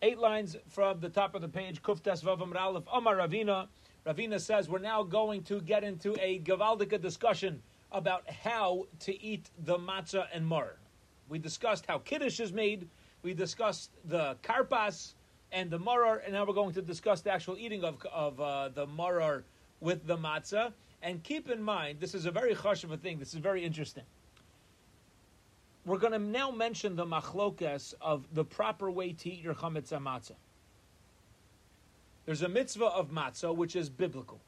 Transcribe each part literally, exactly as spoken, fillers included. Eight lines from the top of the page. Kuftas Vavam Ralef Amar Ravina. Ravina says we're now going to get into a Gavaldica discussion about how to eat the matzah and mar. We discussed how kiddush is made. We discussed the karpas and the maror, and now we're going to discuss the actual eating of of uh, the maror with the matzah. And keep in mind, this is a very chashuv thing. This is very interesting. We're going to now mention the machlokas of the proper way to eat your chametz and matzah. There's a mitzvah of matzah, which is biblical.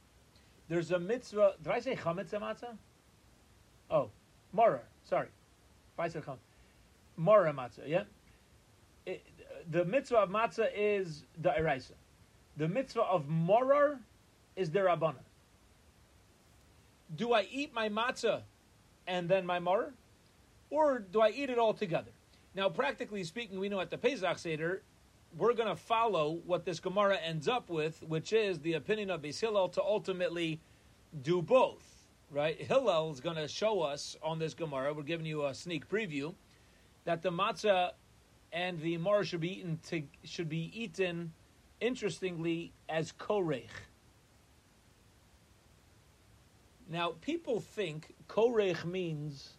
There's a mitzvah... Did I say chametz and matzah? Oh, maror. Sorry. If I said chametz. Maror and matzah, yeah? It, the mitzvah of matzah is the eraisa. The mitzvah of maror is the rabbanah. Do I eat my matzah and then my maror? Or do I eat it all together? Now, practically speaking, we know at the Pesach Seder, we're going to follow what this Gemara ends up with, which is the opinion of Beis Hillel to ultimately do both, right? Hillel is going to show us on this Gemara, we're giving you a sneak preview, that the matzah and the maror should be eaten, to, should be eaten interestingly, as korech. Now, people think korech means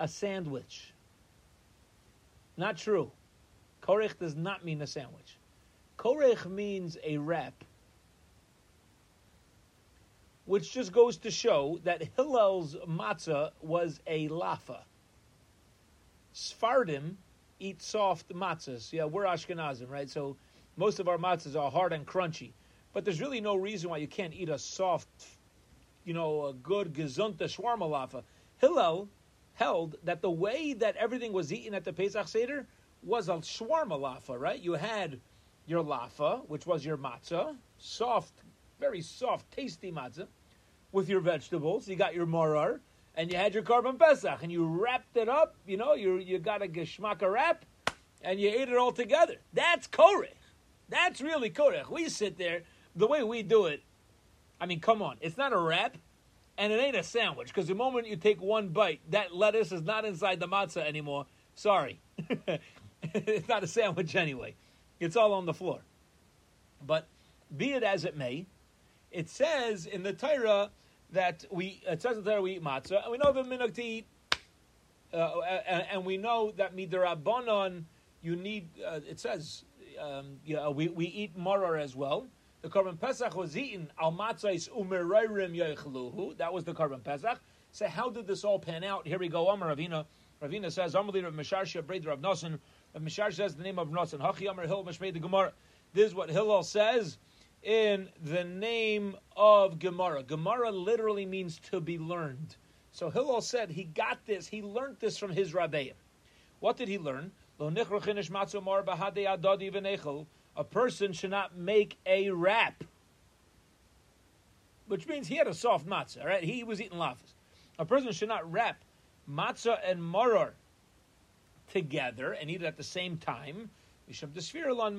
a sandwich. Not true. Korech does not mean a sandwich. Korech means a wrap, which just goes to show that Hillel's matzah was a lafa. Sfardim eat soft matzahs. Yeah, we're Ashkenazim, right? So most of our matzahs are hard and crunchy. But there's really no reason why you can't eat a soft, you know, a good gesunte shawarma lafa. Hillel held that the way that everything was eaten at the Pesach Seder was a shawarma lafa, right? You had your lafa, which was your matzah, soft, very soft, tasty matzah, with your vegetables. You got your maror, and you had your korban pesach, and you wrapped it up, you know, you you got a geschmacka wrap, and you ate it all together. That's korech. That's really korech. We sit there, the way we do it, I mean, come on, it's not a wrap, and it ain't a sandwich, because the moment you take one bite, that lettuce is not inside the matzah anymore. Sorry. It's not a sandwich anyway. It's all on the floor. But be it as it may, it says in the Torah that we, it says in the Torah we eat matzah, and we know the minhag to eat, uh, and, and we know that midrabbanon, you need, uh, it says, um, you know, we, we eat maror as well. The Korban Pesach was eaten. Al matzais umerayrim yoichluhu. That was the Korban Pesach. So how did this all pan out? Here we go. Amar Ravina. Ravina says, Amar Rav Mesharshia, brother Rav Noson. Rav Mesharshia says the name of Noson. Hachi Amar Hillel Mishmei the Gemara. This is what Hillel says in the name of Gemara. Gemara literally means to be learned. So Hillel said he got this. He learned this from his rabbeim. What did he learn? Lo nichru chinish matzu mar bahadei adadi v'nechel. A person should not make a wrap, which means he had a soft matzah, right? He was eating lafas. A person should not wrap matzah and maror together and eat it at the same time. Because we hold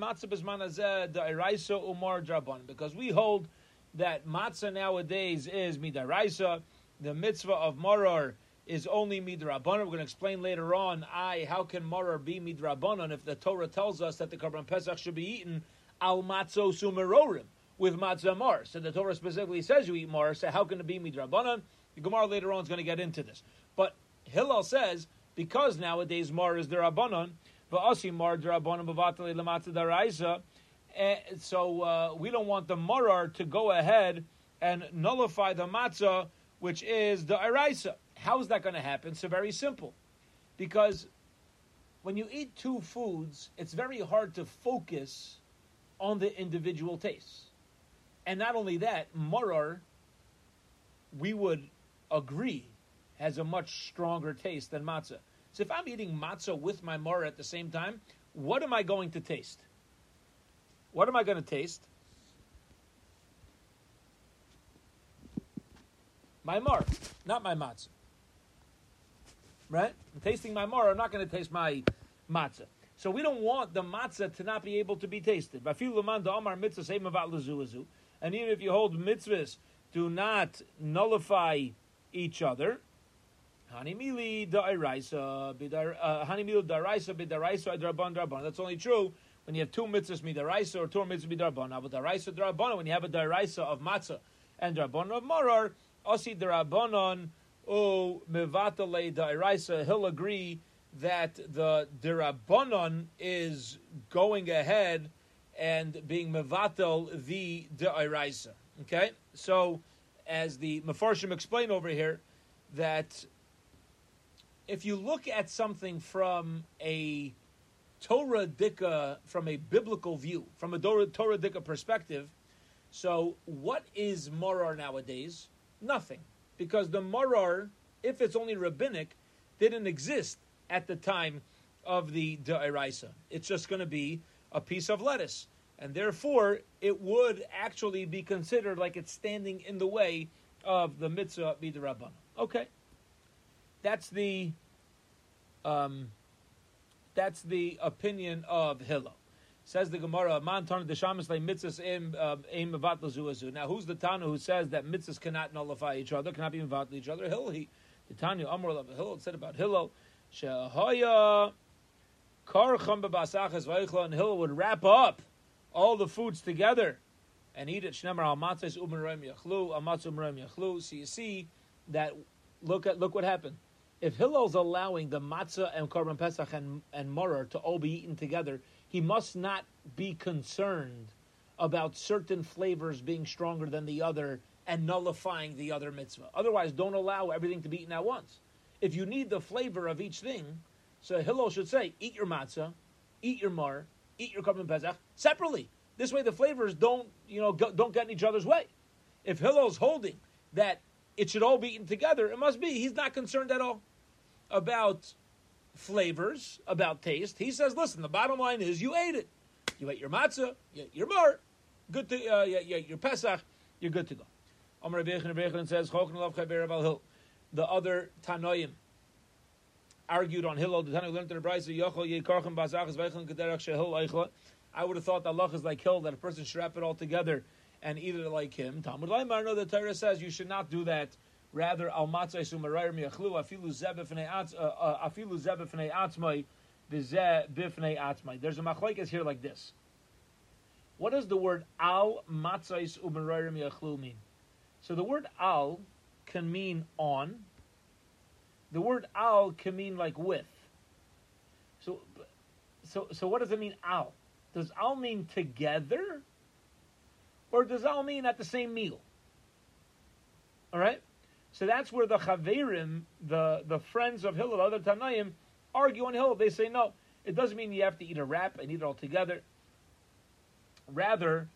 that matzah nowadays is midaraisa. The mitzvah of maror is only midrabanan. We're going to explain later on, I, how can maror be midrabanan if the Torah tells us that the Korban Pesach should be eaten al matzos umerorim, with matzah maror. So the Torah specifically says you eat maror, so how can it be midrabanan? The Gemara later on is going to get into this. But Hillel says, because nowadays maror is derabanan, v'asi maror derabanan b'vatali l'matzah daraisa, so uh, we don't want the maror to go ahead and nullify the matzah, which is the eraisa. How is that going to happen? It's so very simple. Because when you eat two foods, it's very hard to focus on the individual tastes. And not only that, maror, we would agree, has a much stronger taste than matzah. So if I'm eating matzah with my maror at the same time, what am I going to taste? What am I going to taste? My maror, not my matzah. Right? I'm tasting my maror. I'm not going to taste my matzah. So we don't want the matzah to not be able to be tasted. And even if you hold mitzvahs, do not nullify each other. That's only true when you have two mitzvahs midaraisa or two mitzvahs midarabana. But daraisa darabana, when you have a daraisa of matzah and darabana of maror, osi darabanon o mevatale daraisa. He'll agree that the darabanon is going ahead and being mevatel the daraisa. Okay, so as the mefarshim explain over here, that if you look at something from a Torah Dika, from a biblical view, from a Torah Dika perspective, so what is Maror nowadays? Nothing. Because the Maror, if it's only rabbinic, didn't exist at the time of the De'iraisa. It's just going to be a piece of lettuce. And therefore, it would actually be considered like it's standing in the way of the mitzvah midrabbanan. Okay. That's the um, that's the opinion of Hillel. Says the Gemara, Man Tana D'Shamis Lei Mitzvahs Ein Mevatel Zu Azu. Now, who's the Tana who says that mitzvahs cannot nullify each other, cannot be mevatel each other? Hillel, he, the Tanya Amor of Hillel said about Hillel, Shehaya Karcham B'Basachas Vayichla, and Hillel would wrap up all the foods together and eat it. Shneimar Al Matzes U'Meroim Yachlu, Al Matzes U'Meroim Yachlu. So you see that. Look at look what happened. If Hillel's allowing the matzah and korban pesach and, and maror to all be eaten together, he must not be concerned about certain flavors being stronger than the other and nullifying the other mitzvah. Otherwise, don't allow everything to be eaten at once. If you need the flavor of each thing, so Hillel should say, eat your matzah, eat your maror, eat your korban pesach separately. This way, the flavors don't you know go, don't get in each other's way. If Hillel's holding that it should all be eaten together, it must be. He's not concerned at all about flavors, about taste. He says, listen, the bottom line is you ate it. You ate your matzah, you ate your mar, good to, uh, you ate your pesach, you're good to go. Amar Rebbeinu Rebbeinu says, the other Tanoim argued on Hillel. The Tanoim learned to the Brayso, I would have thought that Allah is like Hillel, that a person should wrap it all together and eat it like him. Talmud Laimar, no, the Torah says you should not do that. Rather, al matzay sumarayim yachlu afilu zeh b'fnei afilu zeh b'fnei atzmai v'zeh b'fnei atzmai. There's a machlokes here like this. What does the word al matzay sumarayim yachlu mean? So the word al can mean on. The word al can mean like with. So, so, so what does it mean al? Does al mean together? Or does all mean at the same meal? All right? So that's where the Chaverim, the, the friends of Hillel, other Tanaim, argue on Hillel. They say, no, it doesn't mean you have to eat a wrap and eat it all together. Rather,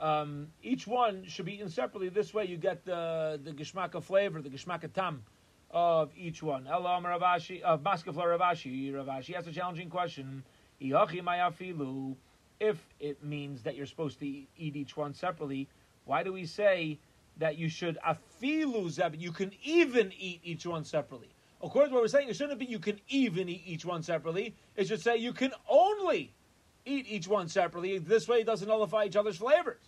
um, each one should be eaten separately. This way you get the, the Geshmaka flavor, the Geshmaka tam of each one. Elam Rav Ashi, of Maskefla Rav Ashi. Rav Ashi asks a challenging question. Iyachi mayafilu. If it means that you're supposed to eat each one separately, why do we say that you should afilu zeb? You can even eat each one separately. Of course, what we're saying, it shouldn't be you can even eat each one separately. It should say you can only eat each one separately. This way, it doesn't nullify each other's flavors.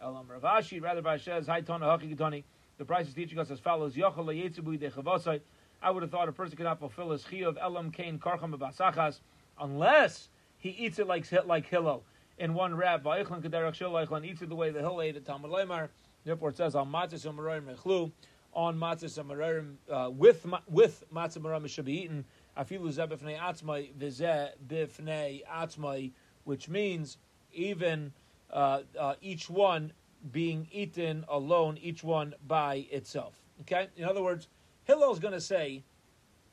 Elam Rav Ashi, rather Rav Ashi says, "Hi Tana Haki Tani." The price is teaching us as follows: Yochel yetzibui dechavosai. I would have thought a person cannot fulfill his chiyuv elam kain karcham b'basachas unless he eats it like like Hillel in one wrap. Va'ichlon kederach shel Va'ichlon eats it the way the Hillel ate it. Talmud Leimar. Therefore, it says on matzah u'merorim echlu, on matzah u'merorim with with matzah u'merorim should be eaten. Afilu zeh b'fnei atzmai v'zeh b'fnei atzmai, which means even uh, uh, each one being eaten alone, each one by itself. Okay. In other words, Hillel's going to say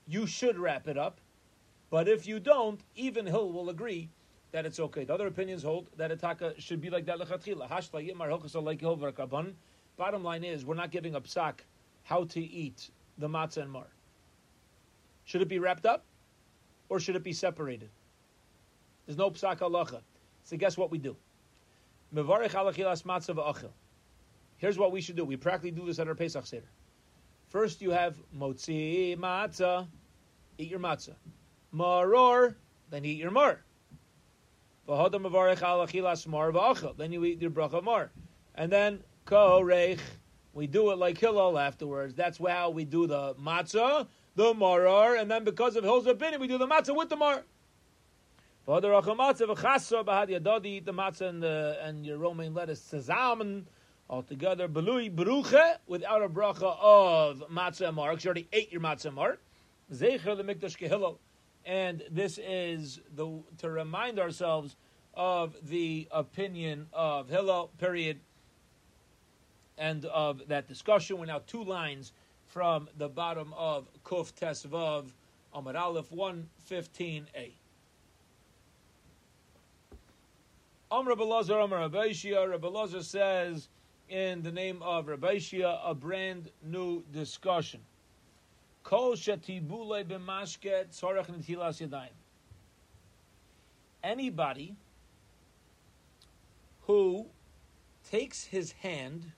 you should wrap it up. But if you don't, even Hill will agree that it's okay. The other opinions hold that a taka should be like that lechatchila. Bottom line is, we're not giving a psak how to eat the matzah and mar. Should it be wrapped up, or should it be separated? There's no psak halacha. So guess what we do? Mevarich alachilas matzah v'achil. Here's what we should do. We practically do this at our Pesach Seder. First, you have motzi matzah, eat your matzah. Maror, then eat your mar. V'hodam avarech al achilas mar v'achel, then you eat your bracha mar. And then korech, we do it like Hillel afterwards. That's how we do the matzah, the maror, and then because of Hillel's opinion, we do the matzah with the mar. But the matzah, eat the matzah and, the, and your romaine lettuce tzazamen altogether, belui beruche, without a bracha of matzah and mark. You already ate your matzah and mark. Zecher the mikdash kehillel, and this is the to remind ourselves of the opinion of Hillel. Period. End of that discussion. We're now two lines from the bottom of Kuf Tesvav Amar Aleph one fifteen a. Amr Belazar Amr Rav Ashia. Rav Belazar says, in the name of Rav Ashia, a brand new discussion. Kol shetibulei b'mashke tzorech netilas yadayim. Anybody who takes his hand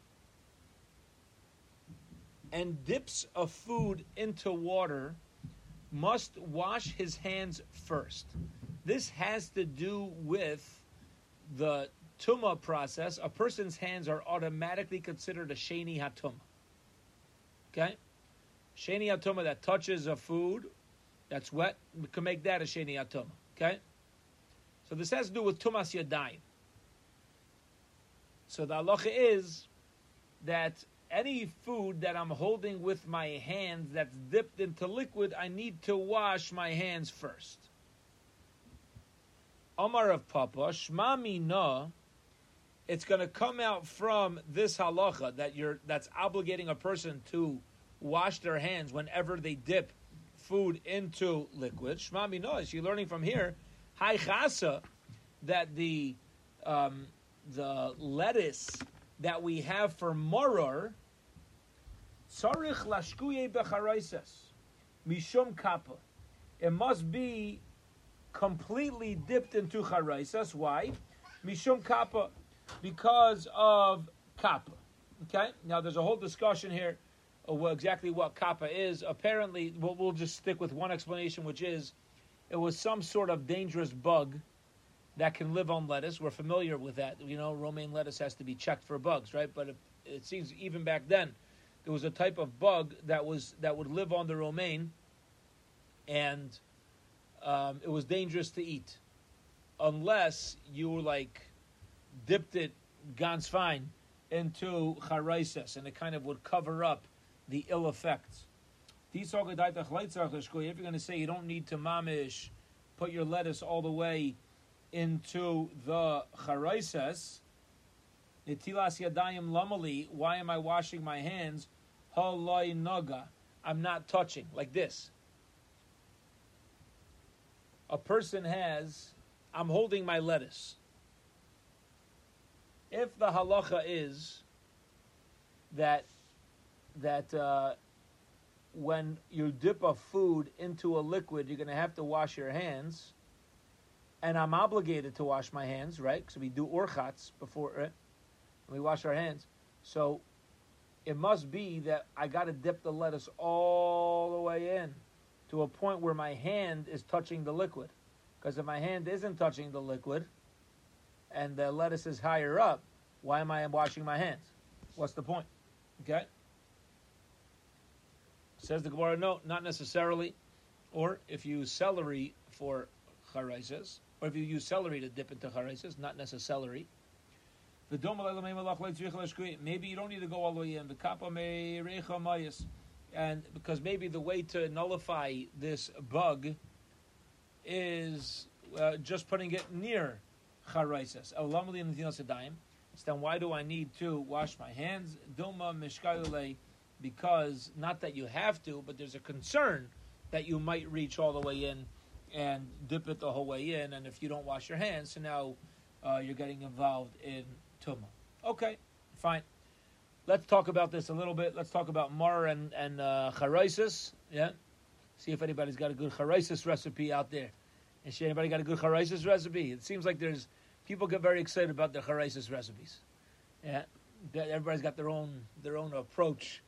and dips a food into water must wash his hands first. This has to do with the tumah process. A person's hands are automatically considered a sheni hatumah. Okay? Sheni hatumah that touches a food that's wet, we can make that a sheni hatumah. Okay? So this has to do with tumas yadayim. So the halacha is that any food that I'm holding with my hands that's dipped into liquid, I need to wash my hands first. Amar Rav Papa, Shma Mina, it's going to come out from this halacha that you're that's obligating a person to wash their hands whenever they dip food into liquid. Shma Mina, is she learning from here? Hai Chasa, that the um, the lettuce that we have for maror, tzarich lashkuye becharaises mishum kappa. It must be completely dipped into charaises. Why? Mishum kappa, because of kappa. Okay. Now there's a whole discussion here, of exactly what kappa is. Apparently, we'll, we'll just stick with one explanation, which is it was some sort of dangerous bug that can live on lettuce. We're familiar with that. You know, romaine lettuce has to be checked for bugs, right? But it, it seems even back then, there was a type of bug that was that would live on the romaine, and um, it was dangerous to eat, unless you were like dipped it ganz fine into charaises, and it kind of would cover up the ill effects. If you're going to say you don't need to mamish, put your lettuce all the way into the charaises, netilas yadayim lamali, why am I washing my hands? Halai naga, I'm not touching, like this. A person has, I'm holding my lettuce. If the halacha is that that uh, when you dip a food into a liquid, you're going to have to wash your hands, and I'm obligated to wash my hands, right? Because we do orchatz before, right? We wash our hands. So it must be that I got to dip the lettuce all the way in to a point where my hand is touching the liquid. Because if my hand isn't touching the liquid and the lettuce is higher up, why am I washing my hands? What's the point? Okay? Says the Gemara, no, not necessarily. Or if you use celery for charaises, or if you use celery to dip into charaises, not necessarily. Maybe you don't need to go all the way in. And because maybe the way to nullify this bug is uh, just putting it near charaises. So then why do I need to wash my hands? Because, not that you have to, but there's a concern that you might reach all the way in and dip it the whole way in, and if you don't wash your hands, so now uh, you're getting involved in tumah. Okay, fine. Let's talk about this a little bit. Let's talk about mar and, and uh, charaises. Yeah? See if anybody's got a good charaises recipe out there. And see anybody got a good charaises recipe? It seems like there's, people get very excited about their charaises recipes. Yeah? Everybody's got their own, their own approach.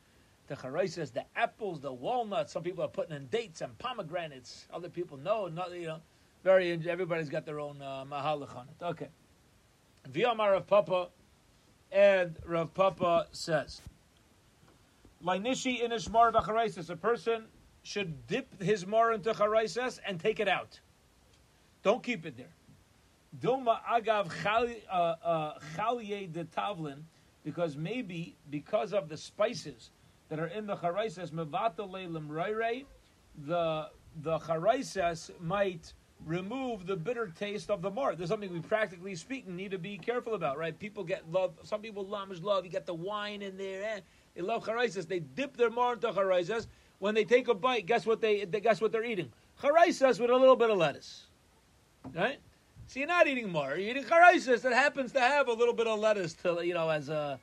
The charaises, the apples, the walnuts. Some people are putting in dates and pomegranates. Other people, no, not, you know, very. Everybody's got their own uh, mahalach on it. Okay. V'yamar Rav Papa, and Rav Papa says, Lainishi inish mar b'charaises. A person should dip his mar into charaises and take it out. Don't keep it there. Dilma agav chalye de tavlin, because maybe because of the spices that are in the charaisas mevatel leilim roirei, the the charaisas might remove the bitter taste of the mar. There's something we practically speaking need to be careful about, right? People get love. Some people lamish love. You got the wine in there, and eh? They love charaisas. They dip their mar into charaisas. When they take a bite, guess what they, they guess what they're eating? Charaisas with a little bit of lettuce, right? So you're not eating mar. You're eating charaisas that happens to have a little bit of lettuce to, you know, as a,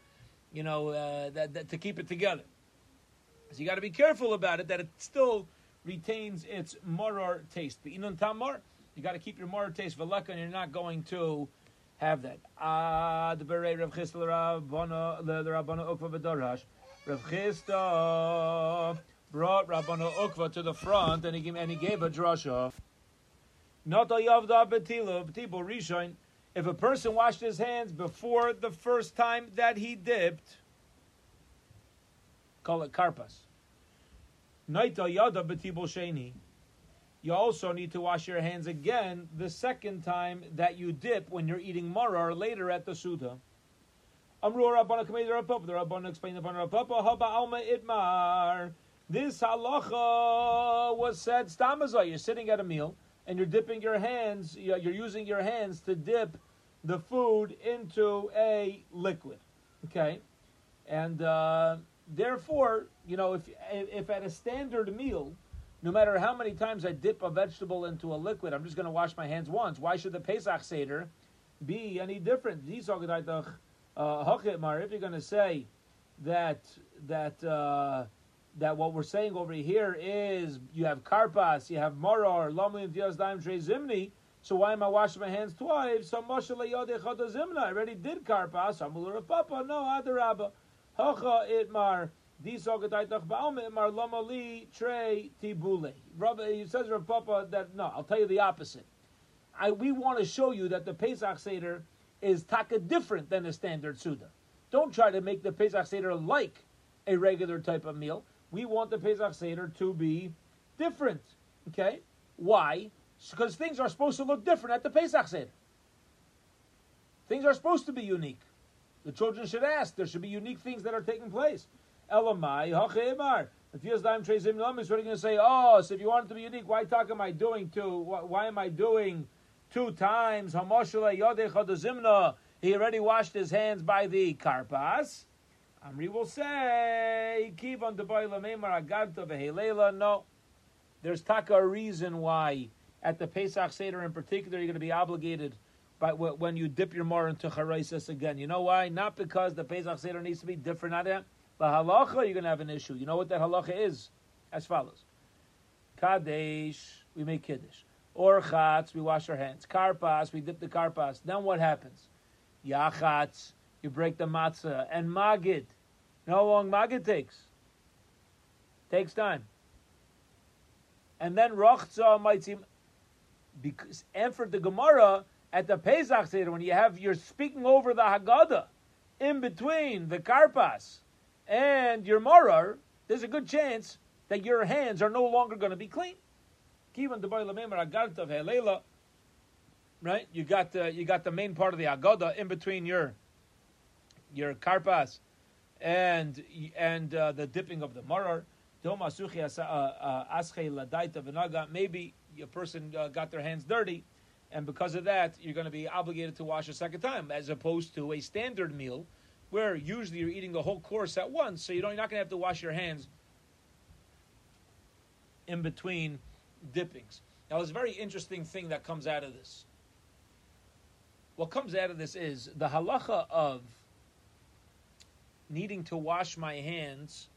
you know, uh, that, that, to keep it together. So you got to be careful about it that it still retains its maror taste. But inun tamar, you got to keep your maror taste v'leka, and you're not going to have that. Ad berei Rav Chisda Rav Bana Ukva v'darash. Rav Chisda brought Rav Bana Ukva to the front, and he gave, and he gave a drasha. Not a yavda b'tila b'tibo rishon. If a person washed his hands before the first time that he dipped, call it karpas. You also need to wash your hands again the second time that you dip when you're eating maror later at the suda. This halacha was said stamazah. You're sitting at a meal and you're dipping your hands. You're using your hands to dip the food into a liquid. Okay, and uh, therefore, you know, if if at a standard meal, no matter how many times I dip a vegetable into a liquid, I'm just going to wash my hands once. Why should the Pesach Seder be any different? If you're going to say that that uh, that what we're saying over here is you have karpas, you have maror, lamlim diasdaim shei zimni, so why am I washing my hands twice? So I already did karpas. Amul Rav Papa, no adarabba. Hacha itmar disogataytach ba'alma itmar lamali trei tibule. He says Rav Papa that no, I'll tell you the opposite. I we want to show you that the Pesach Seder is taka different than a standard suda. Don't try to make the Pesach Seder like a regular type of meal. We want the Pesach Seder to be different. Okay, why? Because things are supposed to look different at the Pesach Seder. Things are supposed to be unique. The children should ask. There should be unique things that are taking place. Elamai hachemar. If you're going to say, oh, so if you want it to be unique, why talk am I doing two? Why am I doing two times? He already washed his hands by the karpas. Amri will say, no, there's taka a reason why at the Pesach Seder in particular you're going to be obligated But when you dip your mar into charaisas again. You know why? Not because the Pesach Seder needs to be different. Not that. The halacha, you're going to have an issue. You know what that halacha is? As follows. Kadesh, we make kiddush. Or chatz, we wash our hands. Karpas, we dip the karpas. Then what happens? Yachatz, you break the matzah. And magid. You know how long magid takes? Takes time. And then rochza might seem... Because, and for the Gemara... At the Pesach Seder, when you have, you're speaking over the Haggadah, in between the Karpas and your Maror, there's a good chance that your hands are no longer going to be clean. Right? You got the, you got the main part of the Haggadah in between your your Karpas and and uh, the dipping of the Maror. Maybe a person uh, got their hands dirty. And because of that, you're going to be obligated to wash a second time, as opposed to a standard meal, where usually you're eating the whole course at once, so you don't, you're not going to have to wash your hands in between dippings. Now, there's a very interesting thing that comes out of this. What comes out of this is the halacha of needing to wash my hands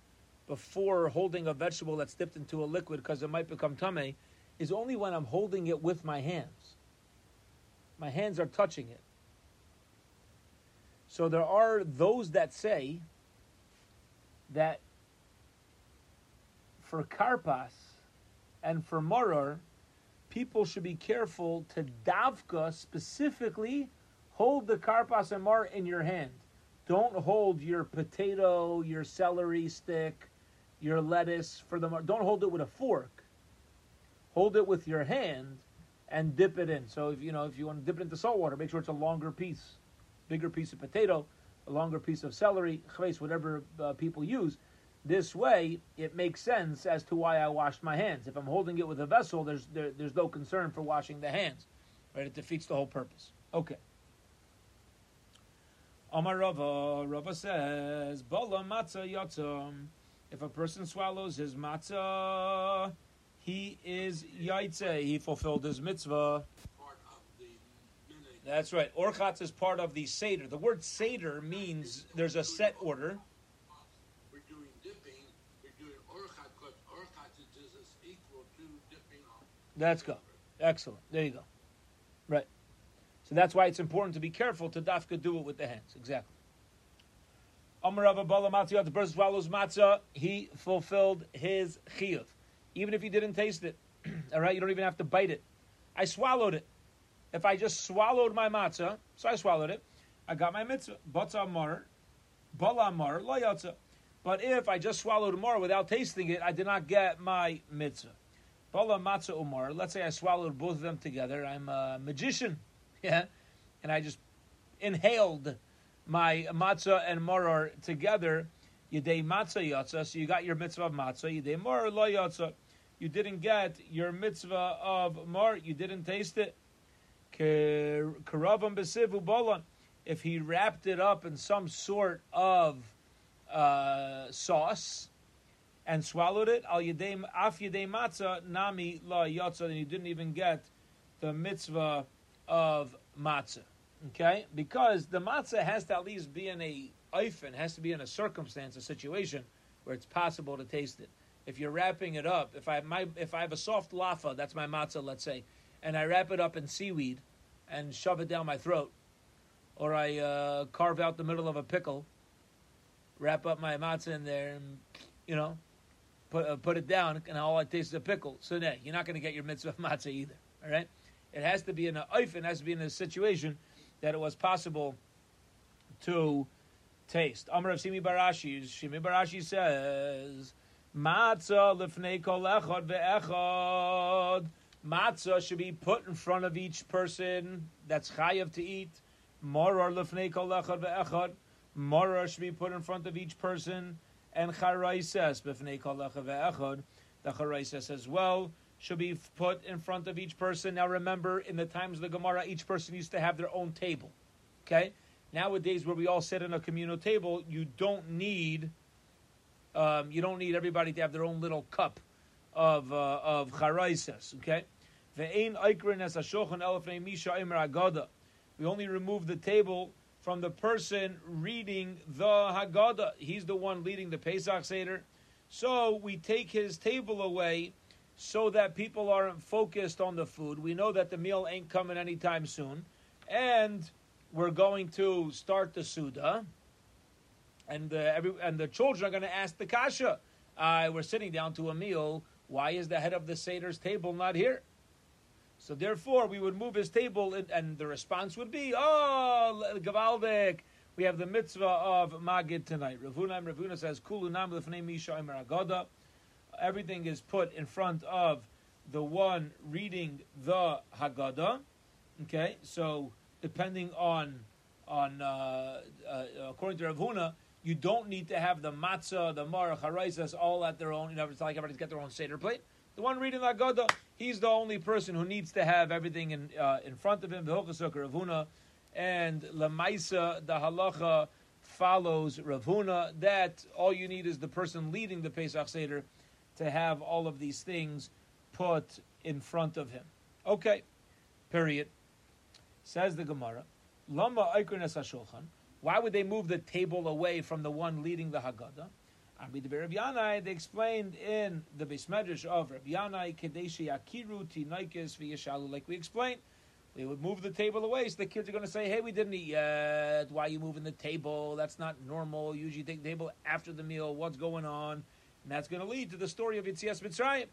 before holding a vegetable that's dipped into a liquid because it might become tameh, is only when I'm holding it with my hands. My hands are touching it. So there are those that say that for karpas and for maror, people should be careful to davka specifically hold the karpas and maror in your hand. Don't hold your potato, your celery stick, your lettuce for the maror. Don't hold it with a fork. Hold it with your hand. and dip it in. So if you know if you want to dip it into salt water, make sure it's a longer piece, bigger piece of potato, a longer piece of celery, chves, whatever uh, people use. This way, it makes sense as to why I washed my hands. If I'm holding it with a vessel, there's there, there's no concern for washing the hands, right? It defeats the whole purpose. Okay. Amar Rava, Rava says, "Bala matzah yatzam." If a person swallows his matzah, he is yaitze. He fulfilled his mitzvah. Part of the That's right. Orchatz is part of the seder. The word seder means there's a set order. We're doing dipping. We're doing orchatz because orchatz is just equal to dipping off. That's good. Excellent. There you go. Right. So that's why it's important to be careful to dafka do it with the hands. Exactly. Amar Rava bala matzah, the person swallows matzah, he fulfilled his chiyuv. Even if he didn't taste it, all right, you don't even have to bite it. I swallowed it. If I just swallowed my matzah, so I swallowed it, I got my mitzvah. Batzah mar, bala mar, la yatzah. But if I just swallowed mar without tasting it, I did not get my mitzvah. Bala matzah umar. Let's say I swallowed both of them together. I'm a magician, yeah, and I just inhaled my matzah and maror together, yedei matzah yatzah, so you got your mitzvah of matzah, yedei maror lo yatzah, you didn't get your mitzvah of mar, you didn't taste it, keravam b'sivu bolan, if he wrapped it up in some sort of uh, sauce and swallowed it, al yedei af yedei matzah nami lo yatzah, and you didn't even get the mitzvah of matzah. Okay, because the matzah has to at least be in a oifen, has to be in a circumstance, a situation where it's possible to taste it. If you're wrapping it up, if I my if I have a soft laffa, that's my matzah, let's say, and I wrap it up in seaweed and shove it down my throat, or I uh, carve out the middle of a pickle, wrap up my matzah in there, and you know, put uh, put it down, and all I taste is a pickle. So then you're not going to get your mitzvah of matzah either. All right, it has to be in a oifen, has to be in a situation that it was possible to taste. Amar of Shimi Barashi. Shimi Barashi says, matzah lifnei kol echad ve'echad. Matzah should be put in front of each person that's chayav to eat. Maror lifnei kol echad ve'echad. Maror should be put in front of each person. And charaises lifnei kol echad ve'echad. The charaises as well should be put in front of each person. Now remember, in the times of the Gemara, each person used to have their own table, okay? Nowadays, where we all sit in a communal table, you don't need um, you don't need everybody to have their own little cup of uh, of charaises, okay? We only remove the table from the person reading the Haggadah. He's the one leading the Pesach Seder. So we take his table away so that people aren't focused on the food. We know that the meal ain't coming anytime soon. And we're going to start the Suda. And, uh, every, and the children are going to ask the Kasha, uh, we're sitting down to a meal. Why is the head of the Seder's table not here? So therefore, we would move his table, and, and the response would be, oh, Gavaldik, we have the mitzvah of Magid tonight. Rav Huna, Rav Huna says, Kulunam lefnei Misha Imer Agadah. Everything is put in front of the one reading the Haggadah. Okay, so depending on, on uh, uh, according to Rav Huna, you don't need to have the matzah, the mar, charaises, all at their own. You know, it's like everybody's got their own seder plate. The one reading the Haggadah, he's the only person who needs to have everything in uh, in front of him. V'hochasuk Rav Huna, and lemaisa the halacha follows Rav Huna. That all you need is the person leading the Pesach Seder to have all of these things put in front of him. Okay, period. Says the Gemara, Lama Eikrones HaShulchan, why would they move the table away from the one leading the Haggadah? Reb Yonai, they explained in the Beis Medrash of Reb Yonai, Kedeshi Akiru Tinaikis V'Yeshalu, like we explained, they would move the table away, so the kids are going to say, hey, we didn't eat yet, why are you moving the table, that's not normal, usually take the table after the meal, what's going on? And that's going to lead to the story of Yitzias Mitzrayim,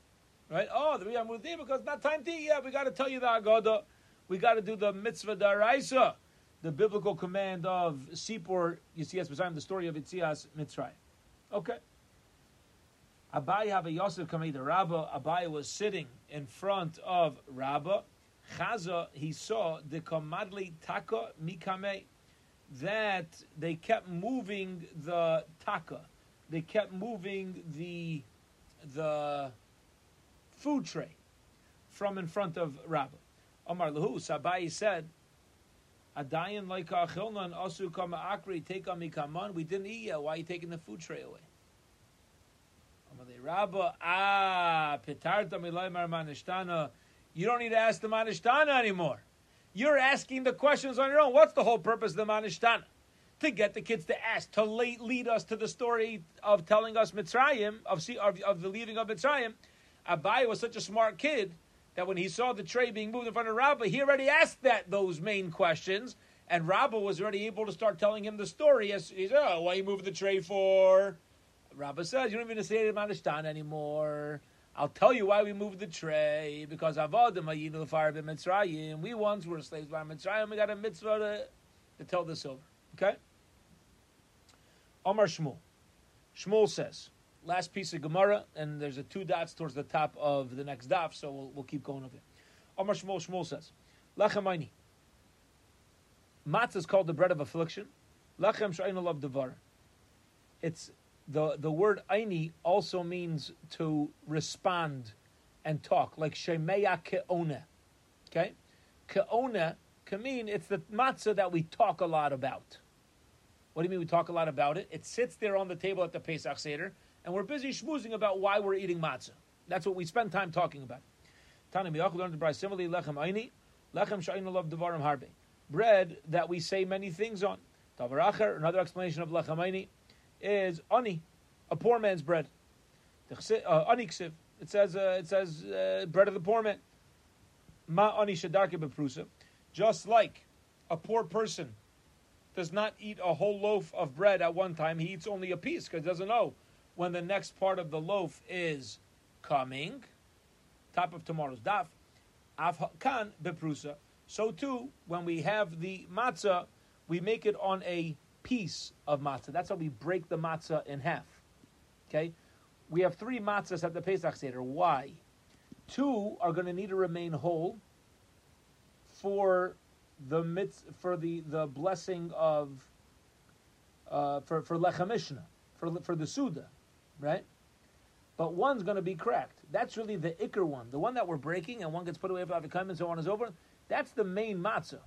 right? Oh, the Riyam Mudim, because it's not time to eat. Yeah, we got to tell you the Haggadah. We got to do the mitzvah d'araisa, the biblical command of Sipur Yitzias Mitzrayim, the story of Yitzias Mitzrayim. Okay. Abaye have a Yosef Kamei the Rabbah. Abaye was sitting in front of Rabbah. Chaza, he saw the komadli taka mikame, that they kept moving the taka, they kept moving the the food tray from in front of Rabbah. Omar Lahu, Sabai said, Adayan like Achilnan Asu Kama Akri, take on Mikaman, we didn't eat yet. Why are you taking the food tray away? Rabbah, ah, Pitarta Milay Mar Manishtana. You don't need to ask the Manishtana anymore. You're asking the questions on your own. What's the whole purpose of the Manishtana? To get the kids to ask, to lead us to the story of telling us Mitzrayim, of, of, of the leaving of Mitzrayim. Abaye was such a smart kid that when he saw the tray being moved in front of Rabbah, he already asked that those main questions, and Rabbah was already able to start telling him the story. As he said, oh, why you moving the tray for? Rabbah says, you don't even say it Manishtan anymore. I'll tell you why we moved the tray, because Avadim Hayinu L'Farab Mitzrayim. We once were slaves by Mitzrayim. We got a mitzvah to, to tell this over. Okay? Omar Shmuel. Shmuel says, last piece of Gemara, and there's a two dots towards the top of the next daf, so we'll, we'll keep going over it. Omar Shmuel, Shmuel says, Lachamayni. Matzah is called the bread of affliction. Lachem sh'ayin alav devar. It's the, the word aini also means to respond and talk, like shemeya ke'ona. Okay? Ke'ona can mean it's the matzah that we talk a lot about. What do you mean we talk a lot about it? It sits there on the table at the Pesach Seder, and we're busy schmoozing about why we're eating matzah. That's what we spend time talking about. Tana Miyach learned the Bray similarly, lechem aini, lechem sh'ayin alav devarim harbe. Bread that we say many things on. Davar acher, another explanation of lechem aini, is ani, a poor man's bread. Ani k'siv, it says, uh, it says uh, bread of the poor man. Ma ani shadarke beprusa. Just like a poor person does not eat a whole loaf of bread at one time, he eats only a piece because he doesn't know when the next part of the loaf is coming, top of tomorrow's daf, afkan beprusa. So too, when we have the matzah, we make it on a piece of matzah. That's how we break the matzah in half. Okay, we have three matzahs at the Pesach Seder. Why? Two are going to need to remain whole for the mitz, for the the blessing of uh, for for lechem mishnah, for for the suda. Right? But one's going to be cracked. That's really the ikker one. The one that we're breaking and one gets put away for Avikim and so on is over. That's the main matzah.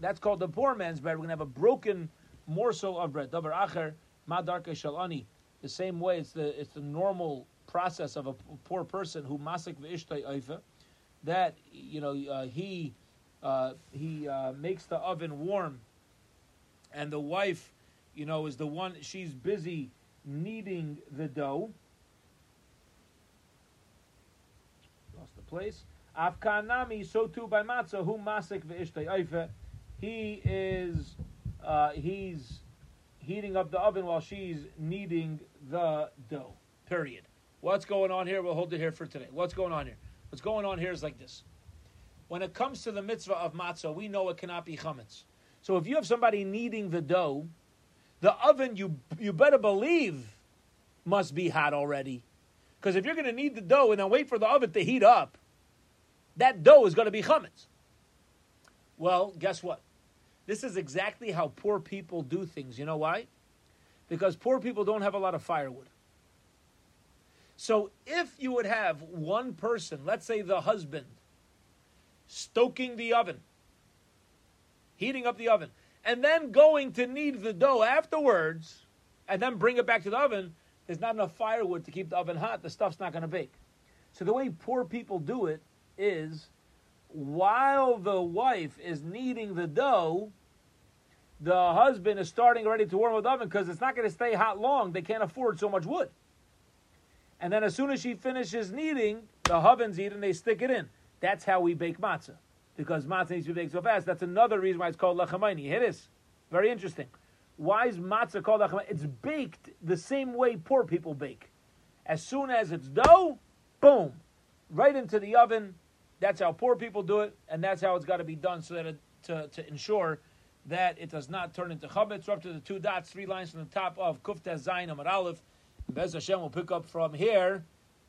That's called the poor man's bread. We're going to have a broken morsel of bread. Davar acher, madarke shalani. The same way, it's the it's the normal process of a poor person who masik v'ishtay oifa, that, you know, uh, he uh, he uh, makes the oven warm, and the wife, you know, is the one, she's busy kneading the dough. Lost the place. Afkanami, so too by matzah, who masik ve'ishtei oife. He is, uh, he's heating up the oven while she's kneading the dough. Period. What's going on here? We'll hold it here for today. What's going on here? What's going on here is like this. When it comes to the mitzvah of matzah, we know it cannot be chametz. So if you have somebody kneading the dough, the oven, you you better believe, must be hot already. Because if you're going to knead the dough and then wait for the oven to heat up, that dough is going to be chametz. Well, guess what? This is exactly how poor people do things. You know why? Because poor people don't have a lot of firewood. So if you would have one person, let's say the husband, stoking the oven, heating up the oven, and then going to knead the dough afterwards, and then bring it back to the oven, there's not enough firewood to keep the oven hot. The stuff's not going to bake. So the way poor people do it is, while the wife is kneading the dough, the husband is starting already to warm up the oven because it's not going to stay hot long. They can't afford so much wood. And then as soon as she finishes kneading, the oven's heated and they stick it in. That's how we bake matzah. Because matzah needs to be baked so fast. That's another reason why it's called lachamayni. It is. Very interesting. Why is matzah called lachamayni? It's baked the same way poor people bake. As soon as it's dough, boom, right into the oven. That's how poor people do it, and that's how it's got to be done so that it, to, to ensure that it does not turn into chametz. We're up to the two dots, three lines from the top of Kufta Zayin Amar Aleph. Bez Hashem will pick up from here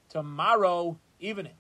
tomorrow evening.